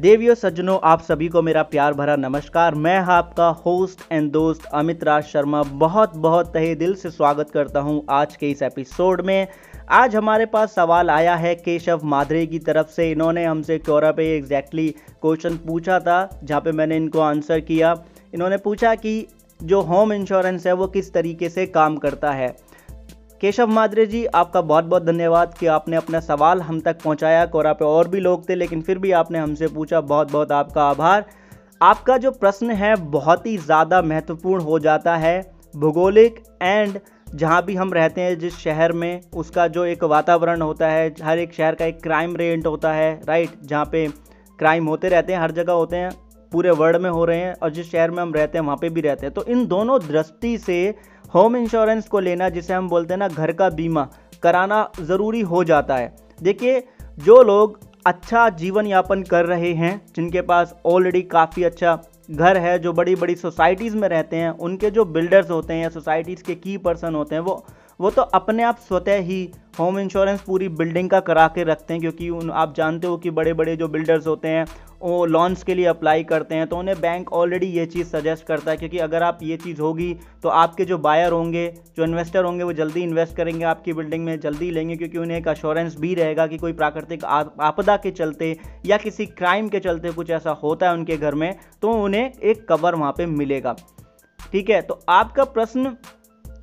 देवियों सज्जनों, आप सभी को मेरा प्यार भरा नमस्कार। मैं आपका होस्ट एंड दोस्त अमित राज शर्मा बहुत बहुत तहे दिल से स्वागत करता हूं आज के इस एपिसोड में। आज हमारे पास सवाल आया है केशव माधुरे की तरफ से। इन्होंने हमसे क्योरा पे एग्जैक्टली क्वेश्चन पूछा था, जहां पे मैंने इनको आंसर किया। इन्होंने पूछा कि जो होम इंश्योरेंस है वो किस तरीके से काम करता है। केशव माधुरे जी, आपका बहुत बहुत धन्यवाद कि आपने अपना सवाल हम तक पहुंचाया। कोरा पे और भी लोग थे लेकिन फिर भी आपने हमसे पूछा, बहुत बहुत आपका आभार। आपका जो प्रश्न है बहुत ही ज़्यादा महत्वपूर्ण हो जाता है। भूगोलिक एंड जहाँ भी हम रहते हैं, जिस शहर में, उसका जो एक वातावरण होता है, हर एक शहर का एक क्राइम रेट होता है, राइट, जहाँ पे क्राइम होते रहते हैं, हर जगह होते हैं, पूरे वर्ल्ड में हो रहे हैं, और जिस शहर में हम रहते हैं वहाँ पे भी रहते हैं। तो इन दोनों दृष्टि से होम इंश्योरेंस को लेना, जिसे हम बोलते हैं ना घर का बीमा, कराना ज़रूरी हो जाता है। देखिए, जो लोग अच्छा जीवन यापन कर रहे हैं, जिनके पास ऑलरेडी काफ़ी अच्छा घर है, जो बड़ी बड़ी सोसाइटीज़ में रहते हैं, उनके जो बिल्डर्स होते हैं या सोसाइटीज़ के की पर्सन होते हैं, वो तो अपने आप स्वतः ही होम इंश्योरेंस पूरी बिल्डिंग का करा के रखते हैं, क्योंकि आप जानते हो कि बड़े बड़े जो बिल्डर्स होते हैं वो लोन्स के लिए अप्लाई करते हैं, तो उन्हें बैंक ऑलरेडी ये चीज़ सजेस्ट करता है, क्योंकि अगर आप ये चीज़ होगी तो आपके जो बायर होंगे, जो इन्वेस्टर होंगे, वो जल्दी इन्वेस्ट करेंगे आपकी बिल्डिंग में, जल्दी लेंगे, क्योंकि उन्हें एक अश्योरेंस भी रहेगा कि कोई प्राकृतिक आपदा के चलते या किसी क्राइम के चलते कुछ ऐसा होता है उनके घर में, तो उन्हें एक कवर वहाँ पर मिलेगा। ठीक है, तो आपका प्रश्न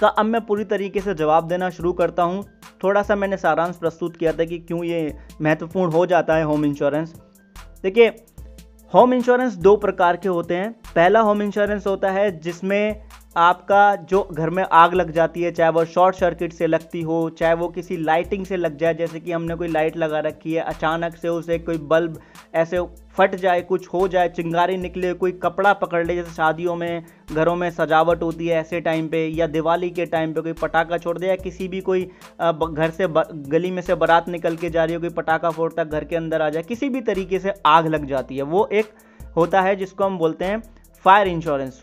का अब मैं पूरी तरीके से जवाब देना शुरू करता हूँ। थोड़ा सा मैंने सारांश प्रस्तुत किया था कि क्यों ये महत्वपूर्ण हो जाता है होम इंश्योरेंस। देखिए, होम इंश्योरेंस दो प्रकार के होते हैं। पहला होम इंश्योरेंस होता है जिसमें आपका जो घर में आग लग जाती है, चाहे वो शॉर्ट सर्किट से लगती हो, चाहे वो किसी लाइटिंग से लग जाए, जैसे कि हमने कोई लाइट लगा रखी है, अचानक से उसे कोई बल्ब ऐसे फट जाए, कुछ हो जाए, चिंगारी निकले, कोई कपड़ा पकड़ ले, जैसे शादियों में घरों में सजावट होती है ऐसे टाइम पे, या दिवाली के टाइम पे कोई पटाखा छोड़ दे, या किसी भी कोई घर से गली में से बारात निकल के जा रही हो, कोई पटाखा फोड़ता घर के अंदर आ जाए, किसी भी तरीके से आग लग जाती है, वो एक होता है जिसको हम बोलते हैं फायर इंश्योरेंस।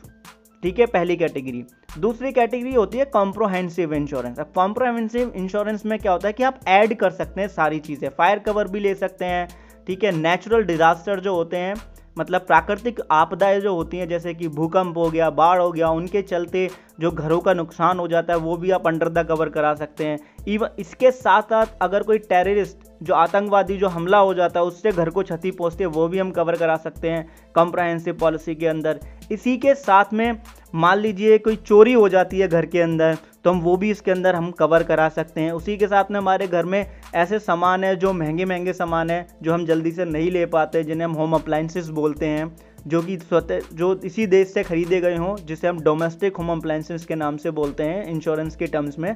ठीक है, पहली कैटेगरी। दूसरी कैटेगरी होती है कॉम्प्रोहेंसिव इंश्योरेंस। अब कॉम्प्रोहेंसिव इंश्योरेंस में क्या होता है कि आप ऐड कर सकते हैं सारी चीज़ें, फायर कवर भी ले सकते हैं, ठीक है, नेचुरल डिजास्टर जो होते हैं, मतलब प्राकृतिक आपदाएं जो होती हैं, जैसे कि भूकंप हो गया, बाढ़ हो गया, उनके चलते जो घरों का नुकसान हो जाता है वो भी आप अंडर द कवर करा सकते हैं। इवन इसके साथ साथ अगर कोई टेररिस्ट, जो आतंकवादी जो हमला हो जाता है, उससे घर को क्षति पहुंचती है, वो भी हम कवर करा सकते हैं कॉम्प्रहेंसिव पॉलिसी के अंदर। इसी के साथ में मान लीजिए कोई चोरी हो जाती है घर के अंदर, तो हम वो भी इसके अंदर हम कवर करा सकते हैं। उसी के साथ में हमारे घर में ऐसे सामान है जो महंगे महंगे सामान है, जो हम जल्दी से नहीं ले पाते, जिन्हें हम होम अप्लाइंसेस बोलते हैं, जो कि जो इसी देश से खरीदे गए हों, जिसे हम डोमेस्टिक होम अप्लाइंसेस के नाम से बोलते हैं इंश्योरेंस के टर्म्स में,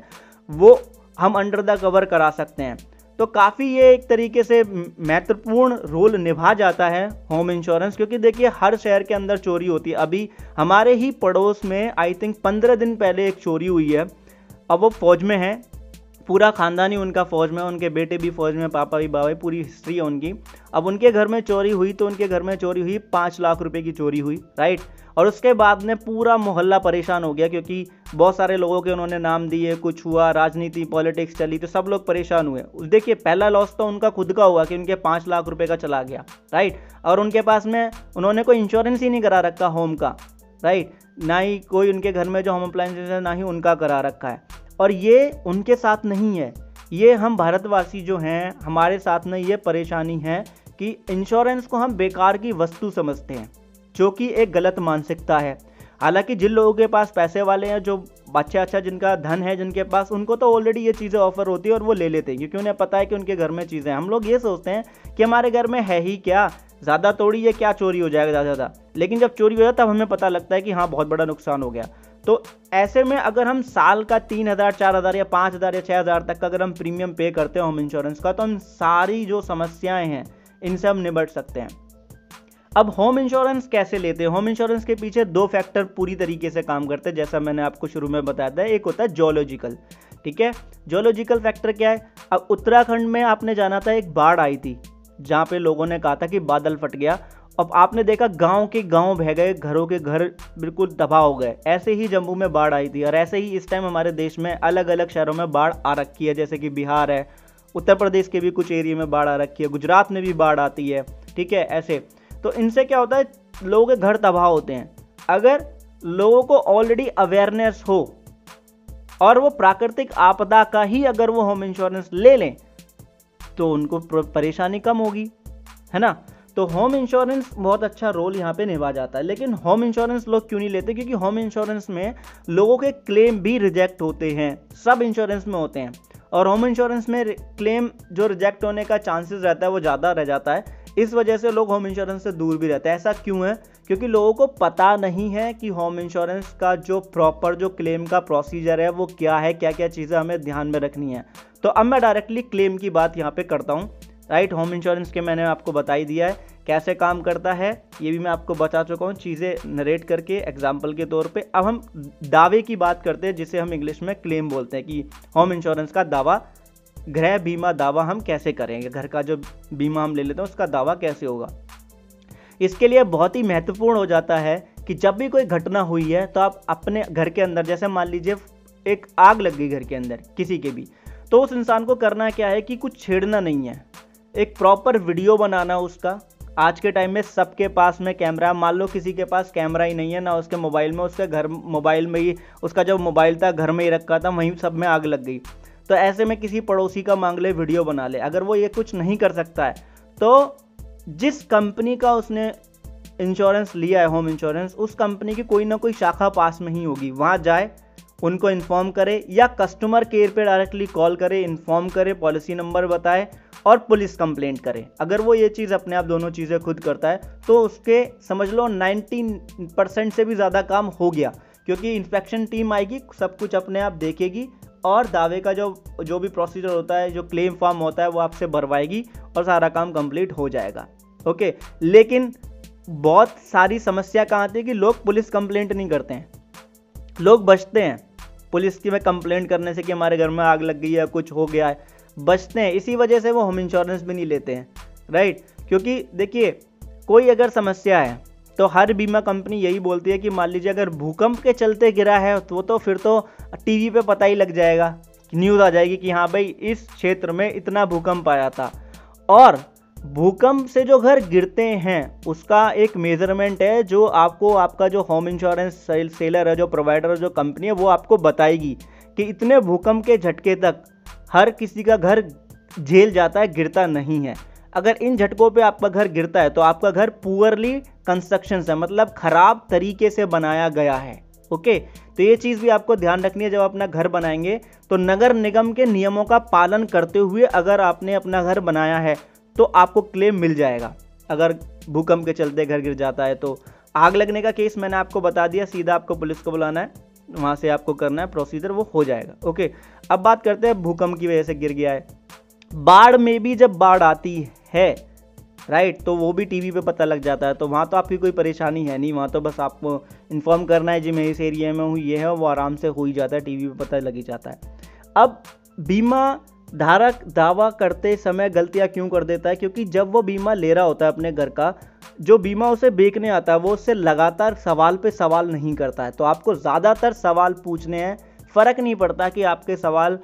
वो हम अंडर द कवर करा सकते हैं। तो काफ़ी ये एक तरीके से महत्वपूर्ण रोल निभा जाता है होम इंश्योरेंस, क्योंकि देखिए हर शहर के अंदर चोरी होती है। अभी हमारे ही पड़ोस में आई थिंक 15 दिन पहले एक चोरी हुई है। अब वो फौज में है, पूरा ख़ानदान ही उनका फौज में, उनके बेटे भी फौज में, पापा भी, बाबा भी, पूरी हिस्ट्री है उनकी। अब उनके घर में चोरी हुई, तो उनके घर में चोरी हुई, 5 लाख रुपए की चोरी हुई, राइट। और उसके बाद में पूरा मोहल्ला परेशान हो गया, क्योंकि बहुत सारे लोगों के उन्होंने नाम दिए, कुछ हुआ, राजनीति पॉलिटिक्स चली, तो सब लोग परेशान हुए। देखिए, पहला लॉस तो उनका खुद का हुआ कि उनके 5 लाख रुपए का चला गया, राइट, और उनके पास में उन्होंने कोई इंश्योरेंस ही नहीं करा रखा होम का, राइट, ना ही कोई उनके घर में जो होम अप्लायंसेस है ना ही उनका करा रखा है। और ये उनके साथ नहीं है, ये हम भारतवासी जो हैं, हमारे साथ में ये परेशानी है कि इंश्योरेंस को हम बेकार की वस्तु समझते हैं, जो कि एक गलत मानसिकता है। हालांकि जिन लोगों के पास पैसे वाले हैं, जो बच्चे अच्छा जिनका धन है, जिनके पास, उनको तो ऑलरेडी ये चीज़ें ऑफर होती है और वो ले लेते हैं, क्योंकि उन्हें पता है कि उनके घर में चीज़ें हैं। हम लोग ये सोचते हैं कि हमारे घर में है ही क्या, ज़्यादा तोड़ी है क्या, चोरी हो जाएगा ज़्यादा ज़्यादा, लेकिन जब चोरी हो जाए तब हमें पता लगता है कि हाँ बहुत बड़ा नुकसान हो गया। तो ऐसे में अगर हम साल का 3,000, 4,000 या 5,000 या 6,000 तक का अगर हम प्रीमियम पे करते हैं होम इंश्योरेंस का, तो हम सारी जो समस्याएं हैं इनसे हम निपट सकते हैं। अब होम इंश्योरेंस कैसे लेते हैं? होम इंश्योरेंस के पीछे दो फैक्टर पूरी तरीके से काम करते हैं, जैसा मैंने आपको शुरू में बताया था। एक होता है जियोलॉजिकल, ठीक है, जियोलॉजिकल फैक्टर क्या है? अब उत्तराखंड में आपने जाना था, एक बाढ़ आई थी जहाँ पे लोगों ने कहा था कि बादल फट गया, अब आपने देखा गांव के गांव बह गए, घरों के घर बिल्कुल तबाह हो गए। ऐसे ही जम्मू में बाढ़ आई थी, और ऐसे ही इस टाइम हमारे देश में अलग अलग शहरों में बाढ़ आ रखी है, जैसे कि बिहार है, उत्तर प्रदेश के भी कुछ एरिया में बाढ़ आ रखी है, गुजरात में भी बाढ़ आती है, ठीक है, ऐसे। तो इनसे क्या होता है, लोगों के घर तबाह होते हैं। अगर लोगों को ऑलरेडी अवेयरनेस हो और वो प्राकृतिक आपदा का ही अगर वो होम इंश्योरेंस ले लें तो उनको परेशानी कम होगी, है ना। तो होम इंश्योरेंस बहुत अच्छा रोल यहाँ पे निभा जाता है। लेकिन होम इंश्योरेंस लोग क्यों नहीं लेते, क्योंकि होम इंश्योरेंस में लोगों के क्लेम भी रिजेक्ट होते हैं, सब इंश्योरेंस में होते हैं, और होम इंश्योरेंस में क्लेम जो रिजेक्ट होने का चांसेस रहता है वो ज़्यादा रह जाता है। इस वजह से लोग होम इंश्योरेंस से दूर भी रहते हैं। ऐसा क्यों है, क्योंकि लोगों को पता नहीं है कि होम इंश्योरेंस का जो प्रॉपर जो क्लेम का प्रोसीजर है वो क्या है, क्या क्या चीज़ें हमें ध्यान में रखनी है। तो अब मैं डायरेक्टली क्लेम की बात यहाँ पे करता हूँ, राइट। होम इंश्योरेंस के मैंने आपको बता ही दिया है कैसे काम करता है, ये भी मैं आपको बता चुका हूँ चीज़ें नरेट करके एग्जाम्पल के तौर पे। अब हम दावे की बात करते हैं, जिसे हम इंग्लिश में क्लेम बोलते हैं, कि होम इंश्योरेंस का दावा, गृह बीमा दावा हम कैसे करेंगे, घर का जो बीमा हम ले लेते हैं उसका दावा कैसे होगा। इसके लिए बहुत ही महत्वपूर्ण हो जाता है कि जब भी कोई घटना हुई है तो आप अपने घर के अंदर, जैसे मान लीजिए एक आग लग गई घर के अंदर किसी के भी, तो उस इंसान को करना क्या है कि कुछ छेड़ना नहीं है, एक प्रॉपर वीडियो बनाना उसका। आज के टाइम में सबके पास में कैमरा, मान लो किसी के पास कैमरा ही नहीं है ना उसके मोबाइल में, उसके घर मोबाइल में ही, उसका जो मोबाइल था घर में ही रखा था, वहीं सब में आग लग गई। तो ऐसे में किसी पड़ोसी का मांग ले, वीडियो बना ले। अगर वो ये कुछ नहीं कर सकता है तो जिस कंपनी का उसने इंश्योरेंस लिया है होम इंश्योरेंस, उस कंपनी की कोई ना कोई शाखा पास में ही होगी, वहाँ जाए, उनको इन्फॉर्म करे, या कस्टमर केयर पे डायरेक्टली कॉल करे, इन्फॉर्म करे, पॉलिसी नंबर बताए और पुलिस कंप्लेंट करे। अगर वो ये चीज़ अपने आप दोनों चीज़ें खुद करता है तो उसके समझ लो 90% से भी ज़्यादा काम हो गया, क्योंकि इंस्पेक्शन टीम आएगी, सब कुछ अपने आप देखेगी और दावे का जो जो भी प्रोसीजर होता है, जो क्लेम फॉर्म होता है वो आपसे भरवाएगी और सारा काम कंप्लीट हो जाएगा, ओके। लेकिन बहुत सारी समस्या कहाँ आती है कि लोग पुलिस कंप्लेंट नहीं करते हैं, लोग बचते हैं पुलिस की में कंप्लेंट करने से कि हमारे घर में आग लग गई है, कुछ हो गया है, बचते हैं। इसी वजह से वो होम इंश्योरेंस भी नहीं लेते हैं, राइट। क्योंकि देखिए कोई अगर समस्या है तो हर बीमा कंपनी यही बोलती है कि मान लीजिए अगर भूकंप के चलते गिरा है तो फिर तो टीवी पे पता ही लग जाएगा, न्यूज़ आ जाएगी कि हाँ भाई इस क्षेत्र में इतना भूकंप आया था। और भूकंप से जो घर गिरते हैं उसका एक मेजरमेंट है जो आपको आपका जो होम इंश्योरेंस सेलर है, जो प्रोवाइडर है, जो कंपनी है, वो आपको बताएगी कि इतने भूकंप के झटके तक हर किसी का घर झेल जाता है, गिरता नहीं है। अगर इन झटकों पे आपका घर गिरता है तो आपका घर पुअरली कंस्ट्रक्शन है, मतलब ख़राब तरीके से बनाया गया है, ओके। तो ये चीज़ भी आपको ध्यान रखनी है, जब अपना घर बनाएंगे तो नगर निगम के नियमों का पालन करते हुए अगर आपने अपना घर बनाया है तो आपको क्लेम मिल जाएगा। अगर भूकंप के चलते घर गिर जाता है तो आग लगने का केस मैंने आपको बता दिया, सीधा आपको पुलिस को बुलाना है, वहाँ से आपको करना है प्रोसीजर, वो हो जाएगा, ओके। अब बात करते हैं भूकंप की वजह से गिर गया है। बाढ़ में भी जब बाढ़ आती है, राइट, तो वो भी टीवी पे पता लग जाता है, तो वहाँ तो आपकी कोई परेशानी है नहीं, वहाँ तो बस आपको इन्फॉर्म करना है जी मैं इस एरिया में हूँ, ये है, वो आराम से हो ही जाता है, टीवी पे पता लग ही जाता है। अब बीमा धारक दावा करते समय गलतियाँ क्यों कर देता है, क्योंकि जब वो बीमा ले रहा होता है अपने घर का, जो बीमा उसे बेचने आता है वो उससे लगातार सवाल पे सवाल नहीं करता है। तो आपको ज़्यादातर सवाल पूछने हैं, फ़र्क नहीं पड़ता कि आपके सवाल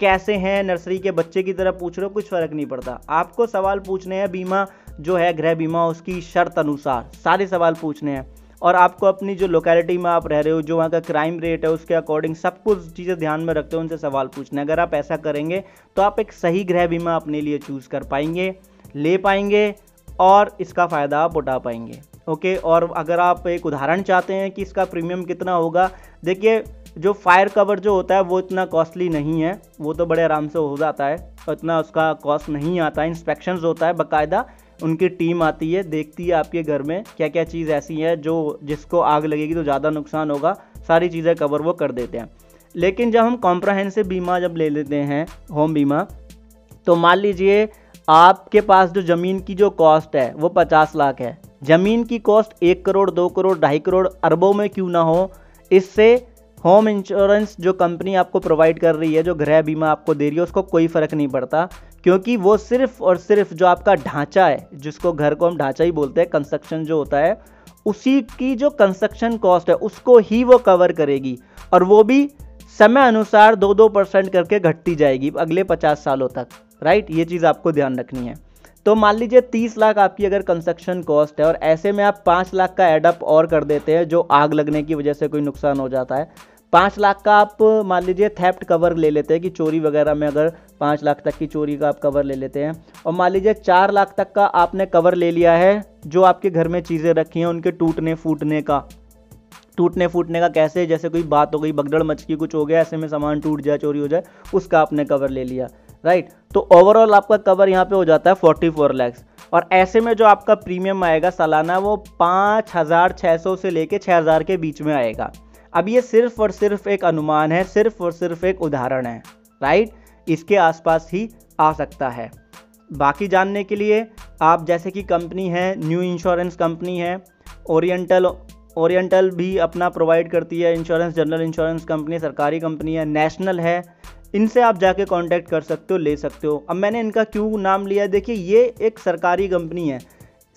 कैसे हैं, नर्सरी के बच्चे की तरह पूछ रहे हो, कुछ फ़र्क नहीं पड़ता। आपको सवाल पूछने हैं बीमा जो है गृह बीमा उसकी शर्त अनुसार सारे सवाल पूछने हैं, और आपको अपनी जो लोकेलिटी में आप रह रहे हो, जो वहाँ का क्राइम रेट है उसके अकॉर्डिंग सब कुछ चीज़ें ध्यान में रखते हो, उनसे सवाल पूछने। अगर आप ऐसा करेंगे तो आप एक सही गृह बीमा अपने लिए चूज़ कर पाएंगे, ले पाएंगे और इसका फ़ायदा आप उठा पाएंगे, ओके। और अगर आप एक उदाहरण चाहते हैं कि इसका प्रीमियम कितना होगा, देखिए जो फायर कवर जो होता है वो इतना कॉस्टली नहीं है, वो तो बड़े आराम से हो जाता है, इतना उसका कॉस्ट नहीं आता है। इंस्पेक्शंस होता है बाकायदा, उनकी टीम आती है, देखती है आपके घर में क्या क्या चीज़ ऐसी है जो जिसको आग लगेगी तो ज़्यादा नुकसान होगा, सारी चीज़ें कवर वो कर देते हैं। लेकिन जब हम कॉम्प्रहेंसिव बीमा जब ले लेते हैं होम बीमा, तो मान लीजिए आपके पास जो ज़मीन की जो कॉस्ट है वो 50 लाख है, ज़मीन की कॉस्ट 1 करोड़, 2 करोड़, 2.5 करोड़, अरबों में क्यों ना हो, इससे होम इंश्योरेंस जो कंपनी आपको प्रोवाइड कर रही है, जो गृह बीमा आपको दे रही है, उसको कोई फ़र्क नहीं पड़ता, क्योंकि वो सिर्फ़ और सिर्फ जो आपका ढांचा है, जिसको घर को हम ढांचा ही बोलते हैं, कंस्ट्रक्शन जो होता है, उसी की जो कंस्ट्रक्शन कॉस्ट है उसको ही वो कवर करेगी, और वो भी समय अनुसार 2-2% करके घटती जाएगी अगले 50 सालों तक, राइट। ये चीज़ आपको ध्यान रखनी है। तो मान लीजिए 30 लाख आपकी अगर कंस्ट्रक्शन कॉस्ट है और ऐसे में आप 5 लाख का एडअप और कर देते हैं जो आग लगने की वजह से कोई नुकसान हो जाता है, 5 लाख का आप मान लीजिए थेफ्ट कवर ले लेते हैं कि चोरी वगैरह में अगर 5 लाख तक की चोरी का आप कवर ले लेते हैं, और मान लीजिए 4 लाख तक का आपने कवर ले लिया है जो आपके घर में चीज़ें रखी हैं उनके टूटने फूटने का कैसे, जैसे कोई बात हो गई, बगड़ड़ मच की कुछ हो गया, ऐसे में सामान टूट जाए, चोरी हो जाए, उसका आपने कवर ले लिया, राइट। तो ओवरऑल आपका कवर यहाँ पे हो जाता है 44 लाख। और ऐसे में जो आपका प्रीमियम आएगा सालाना वो 5,600 से लेके 6,000 के बीच में आएगा। अब ये सिर्फ और सिर्फ एक अनुमान है, सिर्फ और सिर्फ एक उदाहरण है, राइट। इसके आसपास ही आ सकता है। बाकी जानने के लिए आप जैसे कि कंपनी है, न्यू इंश्योरेंस कंपनी है, ओरिएंटल भी अपना प्रोवाइड करती है इंश्योरेंस, जनरल इंश्योरेंस कंपनी, सरकारी कंपनी है, नेशनल है, इनसे आप जाके कांटेक्ट कर सकते हो, ले सकते हो। अब मैंने इनका क्यों नाम लिया, देखिए ये एक सरकारी कंपनी है।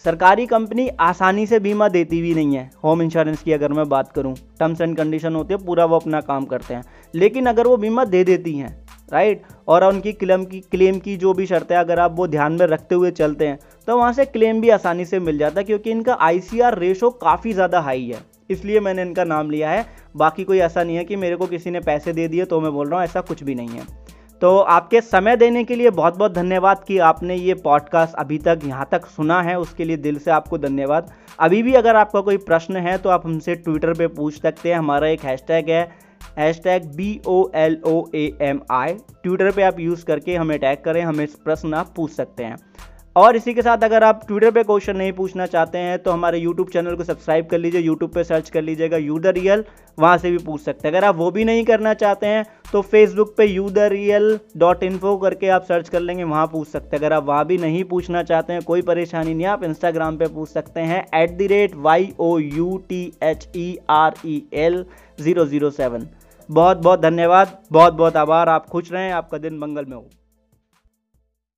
सरकारी कंपनी आसानी से बीमा देती भी नहीं है, होम इंश्योरेंस की अगर मैं बात करूं, टर्म्स एंड कंडीशन होते हैं, पूरा वो अपना काम करते हैं। लेकिन अगर वो बीमा दे देती हैं, राइट, और उनकी क्लेम की जो भी शर्तें अगर आप वो ध्यान में रखते हुए चलते हैं तो वहाँ से क्लेम भी आसानी से मिल जाता है, क्योंकि इनका ICR रेशो काफ़ी ज़्यादा हाई है, इसलिए मैंने इनका नाम लिया है। बाकी कोई ऐसा नहीं है कि मेरे को किसी ने पैसे दे दिए तो मैं बोल रहा हूँ, ऐसा कुछ भी नहीं है। तो आपके समय देने के लिए बहुत बहुत धन्यवाद कि आपने ये पॉडकास्ट अभी तक यहाँ तक सुना है, उसके लिए दिल से आपको धन्यवाद। अभी भी अगर आपका कोई प्रश्न है तो आप हमसे ट्विटर पे पूछ सकते हैं, हमारा एक हैशटैग है, #BOLOAMI। ट्विटर पे आप यूज़ करके हमें टैग करें, हमें प्रश्न आप पूछ सकते हैं। और इसी के साथ अगर आप ट्विटर पे क्वेश्चन नहीं पूछना चाहते हैं तो हमारे यूट्यूब चैनल को सब्सक्राइब कर लीजिए, यूट्यूब पे सर्च कर लीजिएगा यू द रियल, वहाँ से भी पूछ सकते हैं। अगर आप वो भी नहीं करना चाहते हैं तो फेसबुक पे youthereel.info करके आप सर्च कर लेंगे, वहाँ पूछ सकते हैं। अगर आप वहाँ भी नहीं पूछना चाहते हैं, कोई परेशानी नहीं, आप इंस्टाग्राम पे पूछ सकते हैं @youthereel007। बहुत बहुत धन्यवाद, बहुत बहुत आभार, आप खुश रहें, आपका दिन मंगल में हो।